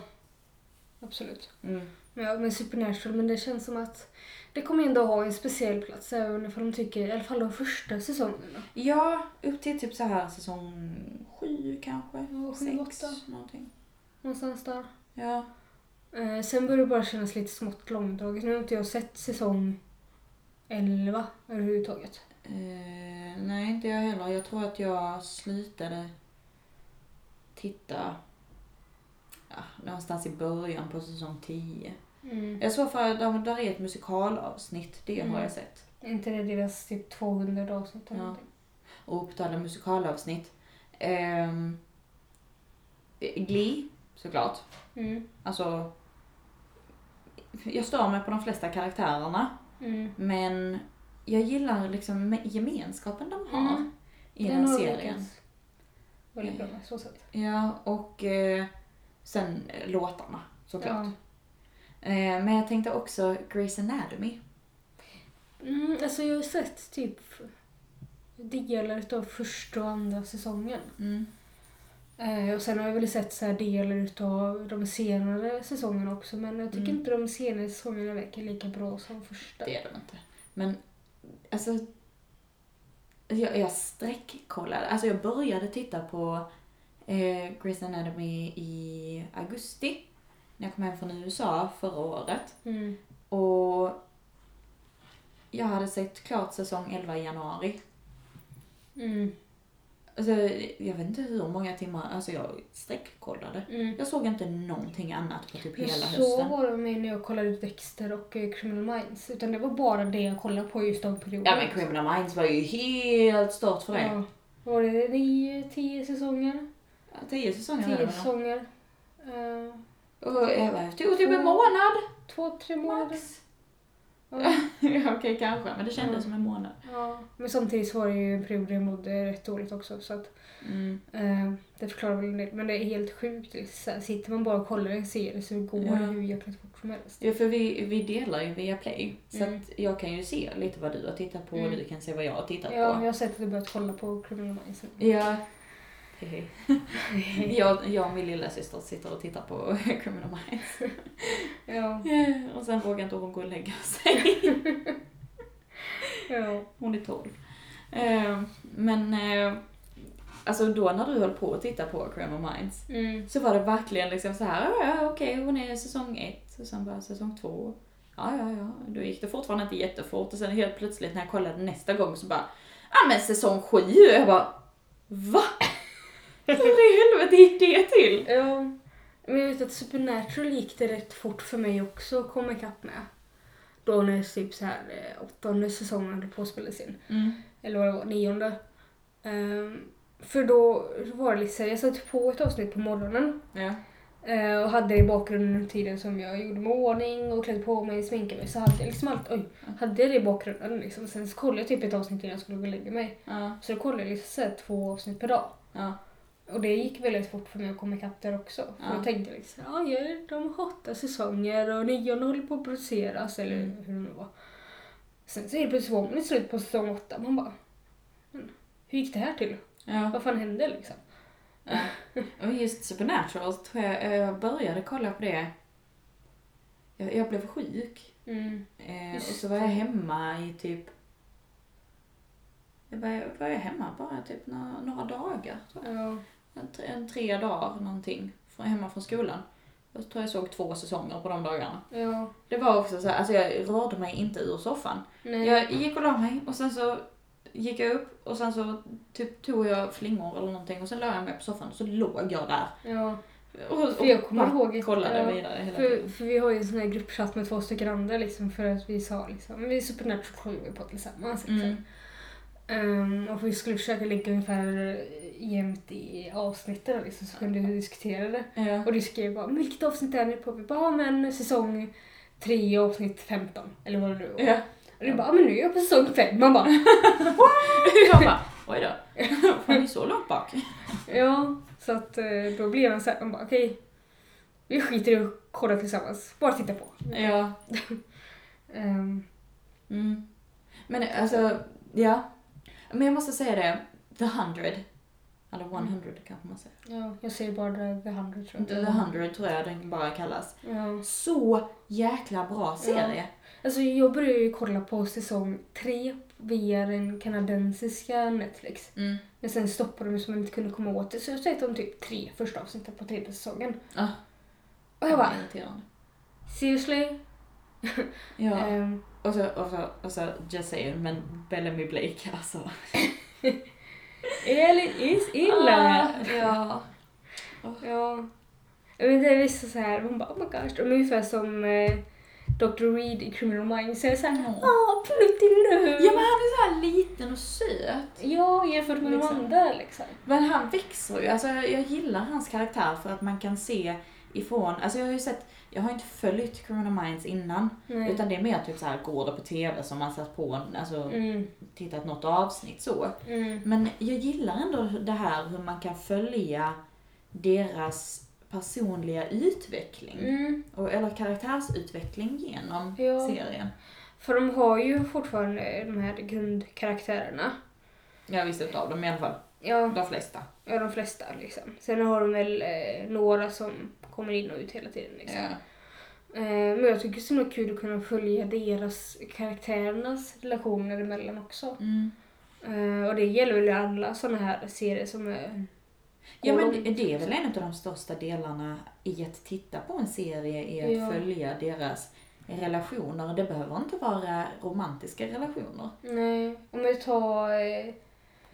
absolut. Mm. Ja, men Supernatural, men det känns som att det kommer ändå ha en speciell plats, även om de tycker, i alla fall de första säsongerna. Ja, upp till typ så här säsong 7 kanske, 6 någonting. Någonstans där. Ja. Sen börjar det bara kännas lite smått långdraget. Nu har inte jag sett säsong 11 överhuvudtaget. Nej, inte jag heller. Jag tror att jag slutade titta någonstans i början på säsong 10. Mm. Jag såg för att där är ett musikalavsnitt. Det har jag sett. Inte det deras typ 200 avsnitt eller någonting. Och på tal om musikalavsnitt. Glee, såklart. Mm. Alltså, jag stör mig på de flesta karaktärerna. Mm. Men jag gillar liksom gemenskapen de har i den här serien. Väldigt bra, så sett. Ja, och sen låtarna, såklart. Ja. Men jag tänkte också Grey's Anatomy. Mm, alltså jag har sett typ delar av första och andra säsongen. Mm. Och sen har jag väl sett så här delar av de senare säsongerna också. Men jag tycker inte de senare säsongerna verkar lika bra som första. Det är de inte. Men alltså, jag sträckkollade. Alltså jag började titta på Grey's Anatomy i augusti. När jag kom hem från USA förra året. Mm. Och jag hade sett klart säsong 11 i januari. Mm. Alltså, jag vet inte hur många timmar, alltså jag sträckkollade. Mm. Jag såg inte någonting annat på typ hela hösten. Så var det med när jag kollade ut Dexter och Criminal Minds. Utan det var bara det jag kollade på just de perioderna. Ja, men Criminal Minds var ju helt stort för det. Ja. Var det 10 säsonger? Ja, 10 säsonger. 10 säsonger. Och det tog typ en månad. 2-3 månader. Max. Ja. Okej, kanske, men det kändes som en månad. Ja. Men samtidigt så var det ju en period där jag mådde rätt dåligt också, så att det förklarar väl en del. Men det är helt sjukt, liksom. Sitter man bara och kollar en serie så går det ju jäkligt fort som helst. Ja, för vi delar ju via Play, så att jag kan ju se lite vad du har tittat på och du kan se vad jag har tittat på. Ja, jag har sett att du börjat kolla på Criminal Minds. Ja. Jag och min lilla syster sitter och tittar på Criminal Minds. Ja. Och sen vågar inte hon gå och lägga sig. Ja. Hon är 12. Men alltså då när du höll på att titta på Criminal Minds så var det verkligen liksom så här, okej, hon är säsong 1 och sen bara säsong 2. Ja. Då gick det fortfarande inte jättefort och sen helt plötsligt när jag kollade nästa gång så bara, men säsong 7. Jag bara, va? Hur helvete gick det till? Ja, men jag vet att Supernatural gick det rätt fort för mig också att komma ikapp med. Då när typ så här 8:e säsongen hade påspelats in. Eller vad det var, 9:e. För då var det liksom, jag satt på ett avsnitt på morgonen. Ja. Och hade det i bakgrunden under tiden som jag gjorde med ordning och klädde på mig och sminkade mig. Så hade jag liksom allt, hade det i bakgrunden liksom. Sen så kollade jag typ ett avsnitt innan jag skulle gå och lägga mig. Ja. Så då kollade jag liksom 2 avsnitt per dag. Ja. Och det gick väldigt fort för mig att komma ikapp där också. För jag tänkte liksom, de har 8 säsonger och 9:e håller på att produceras. Eller hur det nu var. Sen så är det plötsligt var man i slut på säsong 8. Man bara, hur gick det här till? Ja. Vad fan hände liksom? Ja. Och just Supernatural tror jag började kolla på det. Jag blev sjuk. Och så var jag hemma i typ... Jag var hemma bara typ några dagar. Ja. 3 dagar någonting. Hemma från skolan. Jag tror jag såg 2 säsonger på de dagarna. Ja. Det var också så här, alltså jag rörde mig inte ur soffan. Nej. Jag gick och la mig och sen så gick jag upp och sen så typ tog jag flingor eller någonting och sen la jag mig på soffan och så låg jag där. Ja. Och jag kommer ihåg kollade vidare hela tiden. För vi har ju en sån här gruppchatt med 2 stycken andra liksom, för att vi sa liksom, vi är Supernatural på tillsammans liksom. Och vi skulle försöka ligga ungefär jämt i avsnitten liksom, så kunde vi diskutera det. Och du skrev bara, vilket avsnitt är ni på? Vi bara, men säsong 3 och avsnitt 15. Eller vad det nu var. Ja. Och du bara, men nu är jag på säsong 5. Man bara, oj då. Fan, ni är så långt bak. Ja, så att då blev man så här, man bara, okej. Vi skiter i att kolla tillsammans. Bara titta på. Ja. Mm. Men alltså, ja. Men jag måste säga det. The 100. Eller 100 kanske man säger. Ja, jag säger bara The 100 tror jag. The 100 tror jag den bara kallas. Ja. Så jäkla bra serie. Ja. Alltså jag började ju kolla på säsong 3 via den kanadensiska Netflix. Mm. Men sen stoppade de som inte kunde komma åt det. Så jag såg de typ 3 första avsnittet på 3 säsongen. Ja. Och jag bara, seriously? Ja. Och så just saying, men Bellamy Blake alltså. Elin is illa. Ja. Ja. Men det är vissa så här, hon bara, oh my gosh. Och ungefär som Dr. Reed i Criminal Minds. Så är så här, pluttilur. Ja, men han är så här liten och söt. Ja, jämfört med de andra liksom. Men han växer ju. Alltså jag gillar hans karaktär för att man kan se ifrån, alltså jag har ju sett, jag har inte följt Criminal Minds innan. Nej. Utan det är mer typ så här går det på tv som man satt på, alltså tittat något avsnitt så. Men jag gillar ändå det här hur man kan följa deras personliga utveckling eller karaktärsutveckling genom serien. För de har ju fortfarande de här grundkaraktärerna. Jag visste inte av dem i alla fall. Ja. De flesta. Ja, de flesta liksom. Sen har de väl några som kommer in och ut hela tiden liksom. Ja. Men jag tycker det är så kul att kunna följa deras karaktärernas relationer emellan också. Och det gäller väl alla sådana här serier som är... Ja, men det är väl en av de största delarna i att titta på en serie är att följa deras relationer. Det behöver inte vara romantiska relationer. Nej, om vi tar...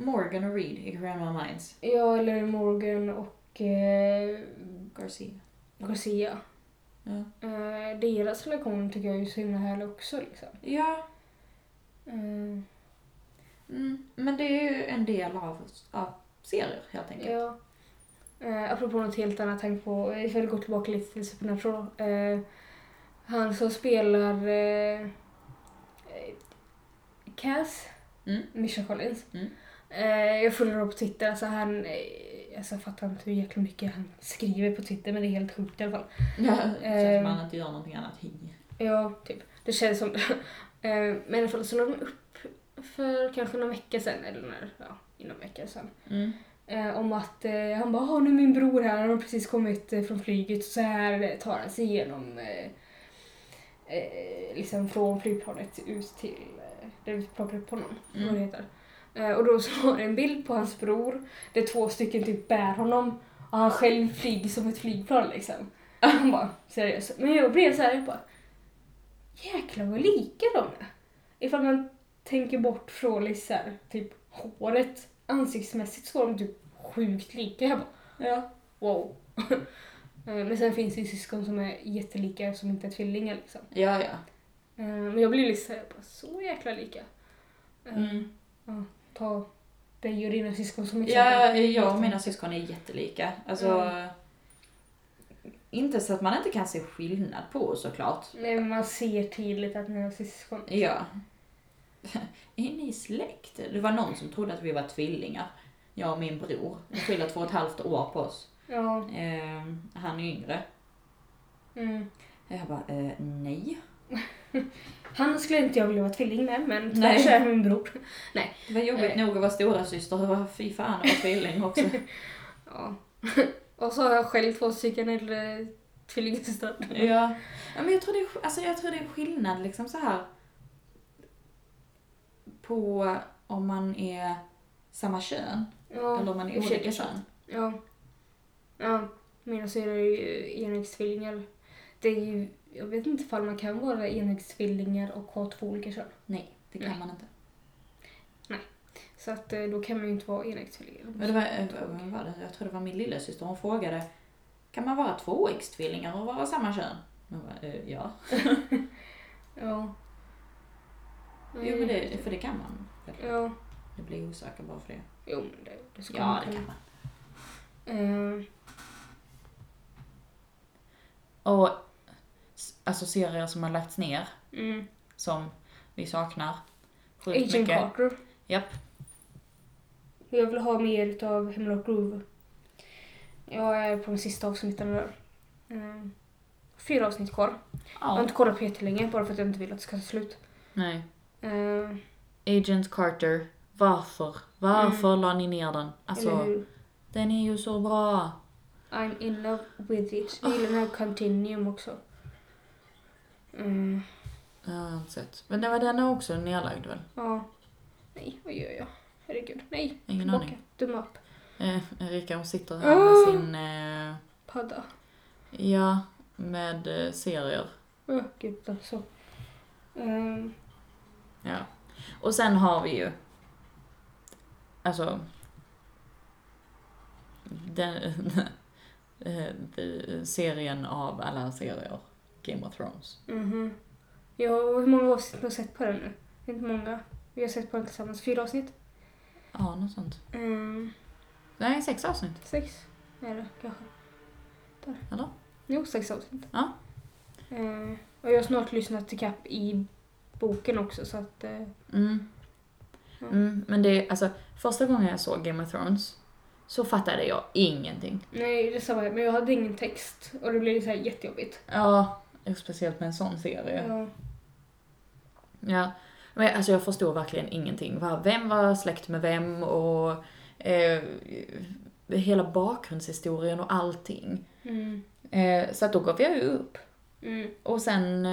Morgan och Reed i Criminal Minds. Ja, eller Morgan och Garcia. Ja. Deras relation tycker jag är så himla härlig också liksom. Ja. Men det är ju en del av serier helt enkelt. Ja. Apropå något helt annat, tänk på, ifall jag går tillbaka lite till Supernatural. Han som spelar Cass, Misha Collins. Jag följer honom på Twitter, alltså han, jag fattar inte hur jäkla mycket han skriver på Twitter, men det är helt sjukt i alla fall. Ja, det känns som att han inte gör någonting annat. Ja, typ. Det känns som men i alla fall så lade de upp för kanske någon vecka sedan inom vecka sedan. Om att han bara, nu är min bror här, han har precis kommit från flyget, så här tar han sig igenom liksom från flygplanet ut till där vi plockar upp honom, vad det heter. Och då så har en bild på hans bror. Det är 2 stycken typ bär honom. Och han själv flyger som ett flygplan liksom. Och han bara, seriöst. Men jag blev så här bara, jäklar vad lika de är. Ifall man tänker bort från liksom, typ håret. Ansiktsmässigt så är de typ sjukt lika. Jag bara, ja, wow. Men sen finns det ju syskon som är jättelika som inte är tvillingar liksom. Ja, ja. Men jag blev liksom bara, så jäkla lika. Ja. Ta det ju dina syskon som exempel. Ja, jag och mina syskon är jättelika. Alltså, inte så att man inte kan se skillnad på såklart. Nej, men man ser tydligt att mina syskon... Ja. Är ni släkt? Det var någon som trodde att vi var tvillingar. Jag och min bror. Vi skiljer 2,5 år på oss. Ja. Han är yngre. Jag bara, nej. Han skulle inte jag vilja vara tvilling med, men tyvärr så är min bror. Nej. Det var jobbigt nog att vara stora syster. Det var fy fan att vara tvilling också. Ja. Och så har jag själv 2 stycken äldre tvillingsystrar. Ja. Ja, men jag tror det är skillnad liksom så här på om man är samma kön eller om man är olika kön. Ja. Ja, mina syror är ju enäggstvillingar. Det är ju, jag vet inte ifall man kan vara enäggstvillingar och ha 2 olika kön. Nej, det kan man inte. Nej, så att då kan man ju inte vara enäggstvillingar. Men jag tror det var min lilla syster. Hon frågade, kan man vara 2x-tvillingar och vara samma kön? Jag bara, ja. Ja. Jo, men det, för det kan man. Ja. Det blir osäker bara för det. Jo, men det ska man. Ja, det kan man. Och alltså serier som har lagts ner som vi saknar. Agent mycket. Carter. Japp. Jag vill ha mer av Hemlock Grove. Jag är på den sista avsnitten där. 4 avsnitt kvar. Ja. Jag har inte kollat på jättelänge bara för att jag inte vill att det ska ta slut. Nej. Agent Carter. Varför? Varför la ni ner den? Alltså, den är ju så bra. I'm in love with it. Jag gillar den här Continuum också. Ja, sett. Men det var den också nedlagd väl? Ja. Nej, vad gör jag? Herregud, nej. Ingen aning. Dumma upp. Erika, hon sitter här med sin... padda. Ja, med serier. Gud alltså. Ja. Och sen har vi ju... Alltså... Den serien av alla serier. Game of Thrones. Mhm. Ja, hur många avsnitt har sett på den nu? Inte många. Vi har sett på den tillsammans. 4 avsnitt. Ja, något sånt. Nej, 6 avsnitt. 6 är det kanske. Där. Eller? Jo, 6 avsnitt. Ja. Och jag har snart lyssnat till kapp i boken också, så att... Men det är, alltså, första gången jag såg Game of Thrones så fattade jag ingenting. Nej, det är samma. Men jag hade ingen text och det blev så här jättejobbigt. Ja, speciellt med en sån serie. Ja. Ja. Men alltså jag förstår verkligen ingenting. Vem var släkt med vem och hela bakgrundshistorien och allting. Så att då gav jag ju upp. Och sen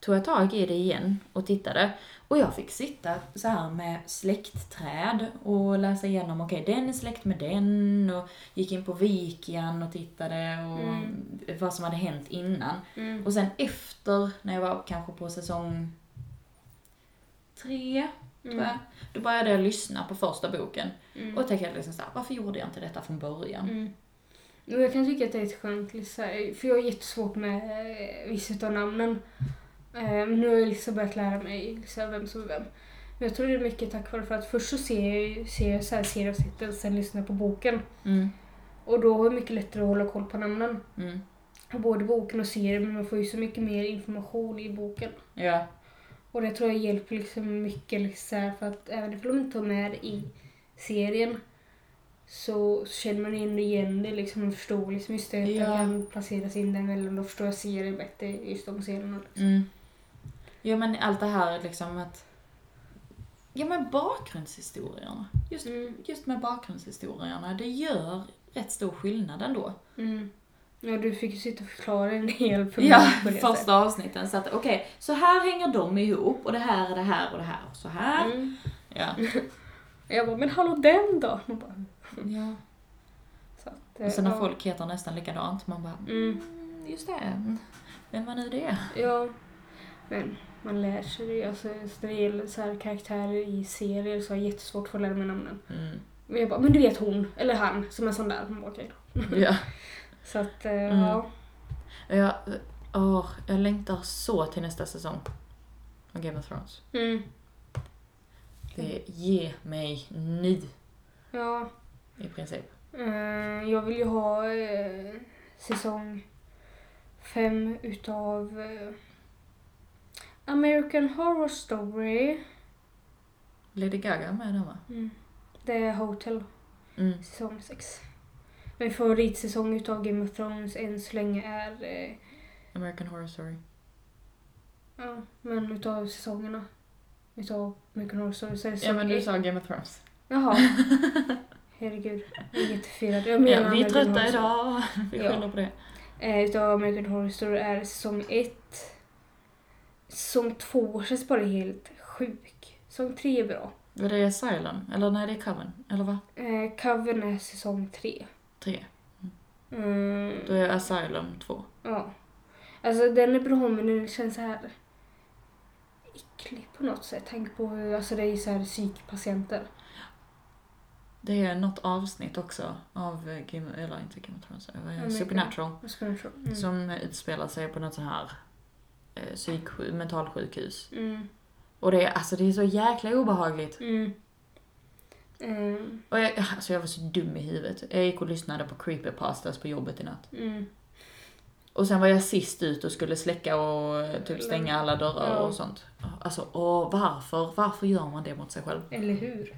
tog jag tag i det igen och tittade. Och jag fick sitta så här med släktträd och läsa igenom. Okej, den är släkt med den. Och gick in på vikian och tittade och vad som hade hänt innan. Och sen efter när jag var kanske på säsong 3, tror jag. Då började jag lyssna på första boken. Och tänkte liksom såhär, varför gjorde jag inte detta från början? Jag kan tycka att det är ett skönt, för jag är jättesvårt med vissa av namnen. Men nu har jag liksom börjat lära mig liksom, vem som är vem. Men jag tror det är mycket tack vare för att först så ser jag så här serieavsnittet och sen lyssnar på boken. Och då är det mycket lättare att hålla koll på namnen. Både boken och serien, men man får ju så mycket mer information i boken. Ja. Och det tror jag hjälper liksom mycket liksom, för att även om man inte är med i serien så känner man igen det liksom, man förstår liksom just det att jag kan placeras in den eller då förstår jag serien bättre just de serierna. Liksom. Ja, men allt det här liksom att ja, men bakgrundshistorierna just med bakgrundshistorierna, det gör rätt stor skillnad ändå. Ja, du fick ju sitta och förklara en hel punkt på det första sättet. Avsnitten. Så att okej, så här hänger de ihop och det här är det här och det här och så här. Ja. Jag bara, men hallå den då? Man bara, ja. Så att, och sen när folk heter nästan likadant, man bara, just det. Vem var nu det? Ja, men man lär sig det. Alltså, när det gäller så här karaktärer i serier så är det jättesvårt för att lära mig namnen. Men jag bara, men du vet hon, eller han, som är sån där. Man bara, okej då. Ja. Så att, ja. Jag längtar så till nästa säsong av Game of Thrones. Det ger mig ny. Ja. I princip. Jag vill ju ha säsong 5 utav American Horror Story. Lady Gaga med den, va? Det är Hotel. Säsong 6. Min favoritsäsong utav Game of Thrones än så länge är... American Horror Story. Ja, men utav säsongerna. Utav American Horror Story så är det så... Ja, men du sa Game of Thrones. Jaha. Herregud, jag är jättefirad. Ja, vi är trötta idag. Vi skyller på det. Utav American Horror Story är säsong 1. Säsong 2 känns bara helt sjuk. Säsong 3 är bra. Var det Asylum? Eller nej, det är Coven. Eller vad? Coven är säsong 3. 3. Då är Asylum 2. Ja. Alltså den är bra, men den känns så här äcklig på något sätt. Tänk på hur, alltså det är så här psykpatienter. Det är något avsnitt också av Game, eller inte Game of Thrones, Supernatural. Som utspelar sig på något så här mentalsjukhus. Och det är, alltså det är så jäkla obehagligt. Och jag var så dum i huvudet. Jag gick och lyssnade på creepypastas på jobbet i natt. Och sen var jag sist ut och skulle släcka och typ stänga alla dörrar och sånt. Alltså, och varför gör man det mot sig själv? Eller hur?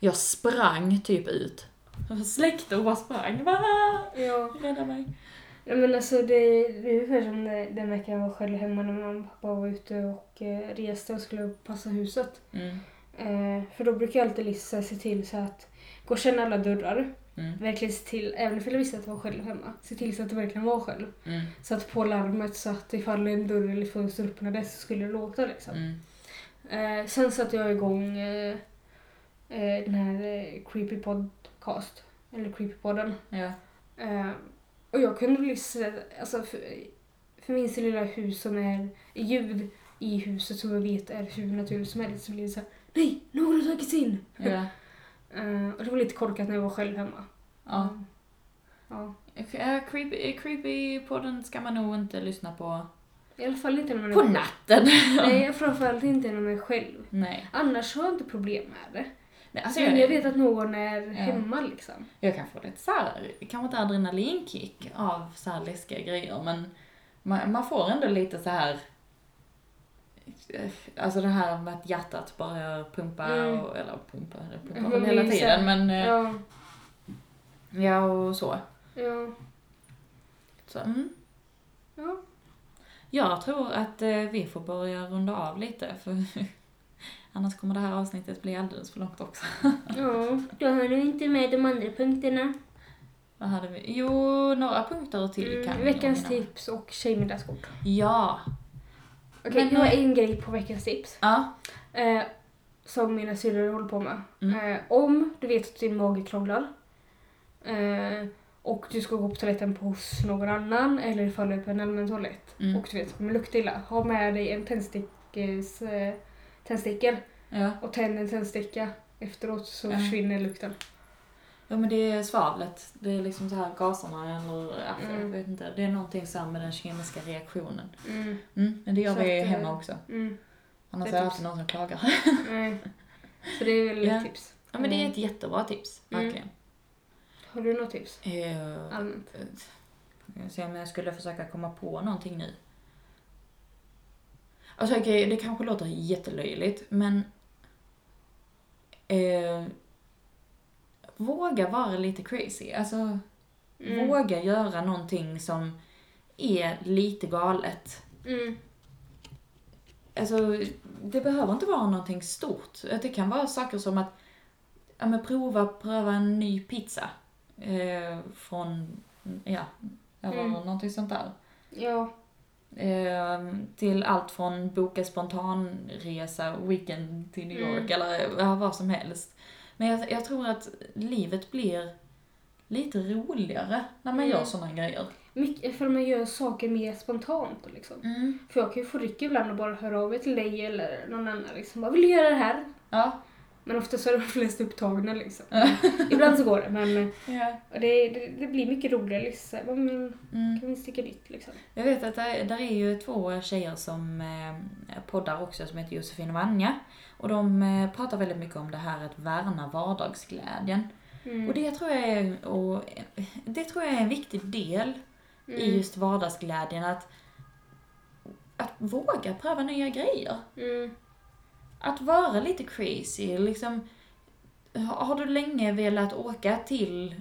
Jag sprang typ ut. Jag släckte och bara sprang. Ja. Rädda mig. Ja, men alltså det är ungefär som den veckan jag var själv hemma när mamma och pappa var ute och reste och skulle passa huset. Mm. För då brukar jag alltid Lisa se till så att gå och känna alla dörrar. Mm. Verkligen se till, även för jag visste att jag var själv hemma, se till så att det verkligen var själv. Mm. Så att på larmet, så att ifall en dörr eller fönster öppnades så skulle det låta liksom. Mm. Sen satte jag igång den här creepy podcast eller creepypodden. Ja. Och jag kunde lyssna, alltså för min lilla hus som är ljud i huset som jag vet är hur naturligt som helst, så blir det så här, nej, nu har du tagit in. Ja. Och det var lite korkat när jag var själv hemma. Ja. Ja. Creepy-podden ska man nog inte lyssna på. I alla fall inte när man är på natten. Nej, framförallt inte när man är själv. Nej. Annars har jag inte problem med det. Nej, alltså jag vet att någon är hemma liksom. Jag kan få lite så här, kanske inte adrenalinkick av så här läskiga grejer, men man får ändå lite så här, alltså det här med att hjärtat bara pumpar och, eller pumpar hela tiden, men ja och så. Ja. Så. Mm. Ja. Jag tror att vi får börja runda av lite, för annars kommer det här avsnittet bli alldeles för långt också. Ja, då har du inte med de andra punkterna. Vad hade vi? Jo, några punkter till kan veckans tips och tjejmiddagskort. Ja. Okej, jag har en grej på veckans tips. Ja. Som mina syrror håller på med. Mm. Om du vet att din mage krånglar och du ska gå på toaletten hos någon annan eller faller på en allmän toalett och du vet att man luktar illa, ha med dig en tändstickor och tänd en tändsticka efteråt, så försvinner lukten. Ja, men det är svavlet. Det är liksom så här gaserna eller jag vet inte. Det är någonting samma med den kemiska reaktionen. Men det gör så vi ju hemma också. Annars är det alltid någon som klagar. Nej. Så det är väl ett tips. Ja, men det är ett jättebra tips. Verkligen. Har du något tips? Allmänt. Se om jag skulle försöka komma på någonting nu. Alltså det kanske låter jättelöjligt, men våga vara lite crazy. Alltså våga göra någonting som är lite galet. Alltså det behöver inte vara någonting stort. Det kan vara saker som att pröva en ny pizza från eller någonting sånt där. Ja. Till allt från boka spontanresa, weekend till New York eller vad som helst. Men jag tror att livet blir lite roligare när man gör sådana grejer. Mycket, för man gör saker mer spontant liksom. För jag kan ju få rycka ibland och bara höra av mig till dig eller någon annan liksom, vad vill du göra det här? Ja. Men ofta så är de flesta upptagna liksom. Ibland så går det, men och det blir mycket roligare liksom. Men kan vi sticka dit liksom. Jag vet att där är ju två tjejer som poddar också som heter Josefin och Vanja, och de pratar väldigt mycket om det här att värna vardagsglädjen. Och det tror jag är en viktig del i just vardagsglädjen, att våga pröva nya grejer. Att vara lite crazy, liksom, har du länge velat åka till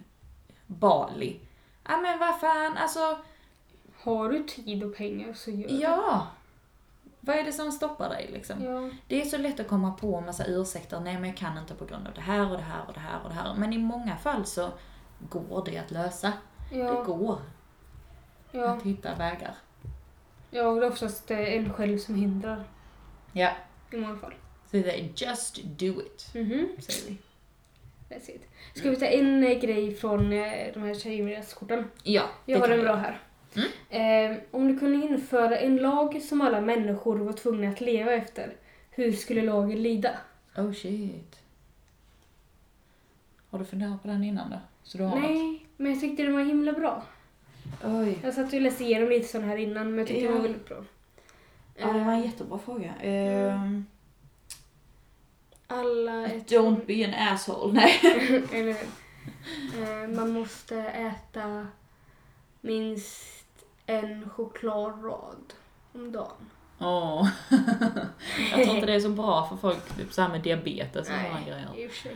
Bali? Ja, men vad fan, alltså, har du tid och pengar så gör det. Ja, vad är det som stoppar dig liksom? Ja. Det är så lätt att komma på en massa ursäkter, nej men jag kan inte på grund av det här och det här och det här och det här. Men i många fall så går det att lösa. Ja. Det går att hitta vägar. Ja, och det är oftast en själv som hindrar. Ja. I många fall. Så det är just do it. Säger vi. That's it. Ska vi ta en grej från de här tjejmiddagskorten? Ja. Jag har en bra här. Om du kunde införa en lag som alla människor var tvungna att leva efter, hur skulle lagen lyda? Oh shit. Har du funderat på den innan då? Så du har men jag tyckte det var himla bra. Oj. Jag satt och läste igenom lite sån här innan, men jag tyckte det var väldigt bra. Ja, det var en jättebra fråga. Alla don't be an asshole. Nej. Eller, man måste äta minst en chokladrad om dagen. Åh, jag tror inte det är så bra för folk typ så här med diabetes och sådana grejer. Nej, i och för sig.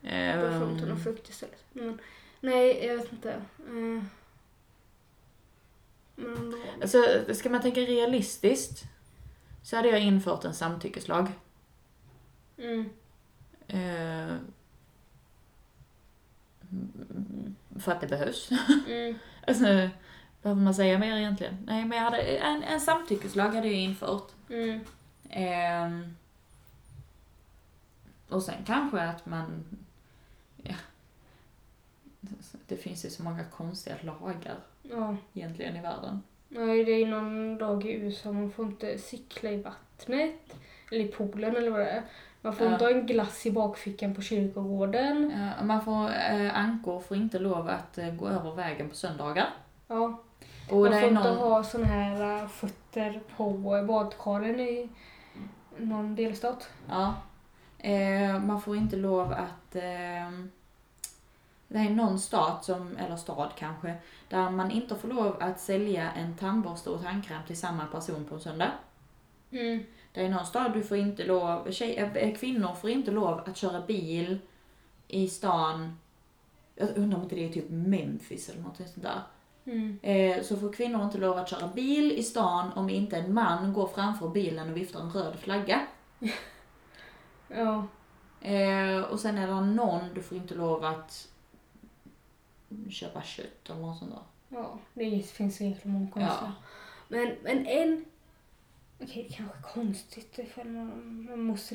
Då får man ta någon frukt istället. Men, nej, jag vet inte. Men då... Alltså, ska man tänka realistiskt så hade jag infört en samtyckeslag. Mm. För att det behövs. Mm. Alltså... Behöver man säga mer egentligen? Nej, men jag hade en samtyckeslag hade jag infört. Mm. Och sen kanske att man... Ja, det finns ju så många konstiga lagar egentligen i världen. Nej, det är någon lag i USA. Man får inte cykla i vattnet. Eller i poolen eller vad det är. Man får inte ha en glass i bakfickan på kyrkogården. Man får ankor får inte lov att gå över vägen på söndagar. Ja. Och man får inte ha sådana här fötter på badkaren i någon delstat. Ja. Man får inte lov att... det är någon stat, eller stad kanske, där man inte får lov att sälja en tandborste och tandkräm till samma person på en söndag. Mm. Det är någon stad du får inte lov... Kvinnor får inte lov att köra bil i stan. Jag undrar om inte det är typ Memphis eller något sånt där. Mm. Så får kvinnor inte lov att köra bil i stan om inte en man går framför bilen och viftar en röd flagga. Ja. Och sen är det någon, du får inte lov att köpa kött eller något sånt där. Ja, det finns ju egentligen många konstiga. Ja. Men en... Okej, det kanske är konstigt ifall man måste...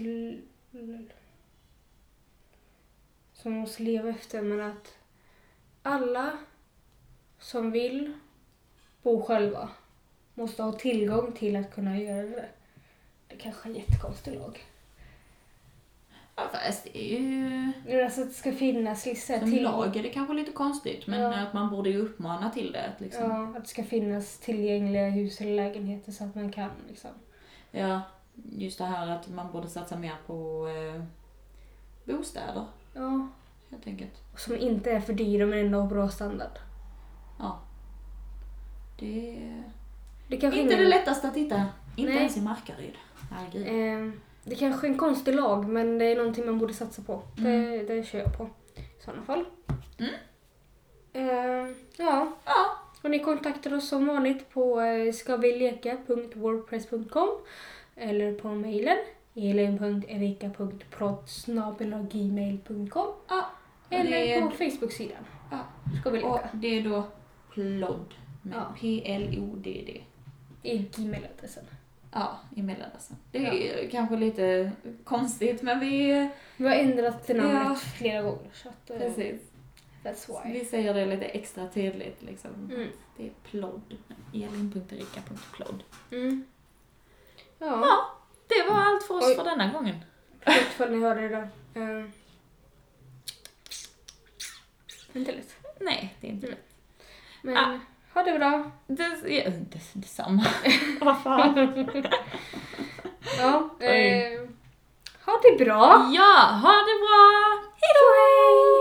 Som måste leva efter, men att alla... som vill bo själva måste ha tillgång till att kunna göra det. Det kanske är en jättekonstig lag. Ja, fast det är ju... Alltså att det ska finnas liksom... Som lag är det kanske lite konstigt, men att man borde ju uppmana till det. Liksom. Ja, att det ska finnas tillgängliga hus eller lägenheter så att man kan. Liksom. Ja, just det här att man borde satsa mer på bostäder. Ja. Helt enkelt. Som inte är för dyra men ändå har bra standard. Ja. Det kanske inte det lättaste att hitta. Inte ens i Markaryd. Det kanske är en konstig lag, men det är någonting man borde satsa på. Det kör jag på i sådana fall. Mm. Ja. Och ni kontaktar oss som vanligt på skavileka.wordpress.com eller på mejlen elin.erika.prot@gmail.com eller på Facebook-sidan. Ja. Ska vi leka. Och det är då Plodd med P-L-O-D-D i mellanadressen. Ja, i mellanadressen. Det är kanske lite konstigt, men vi har ändrat till namnet flera gånger. Så att, precis. That's why. Vi säger det lite extra tydligt. Liksom. Mm. Det är Plodd. Elin.Erika.Plodd. Mm. Ja, det var allt för oss för denna gången. Förlåt för att ni hörde det då. Inte lätt. Nej, det är inte lätt. Men ha det bra. Det är samma. Vad fan. Ha det bra. Ja, ha det bra. Hej då. Hej.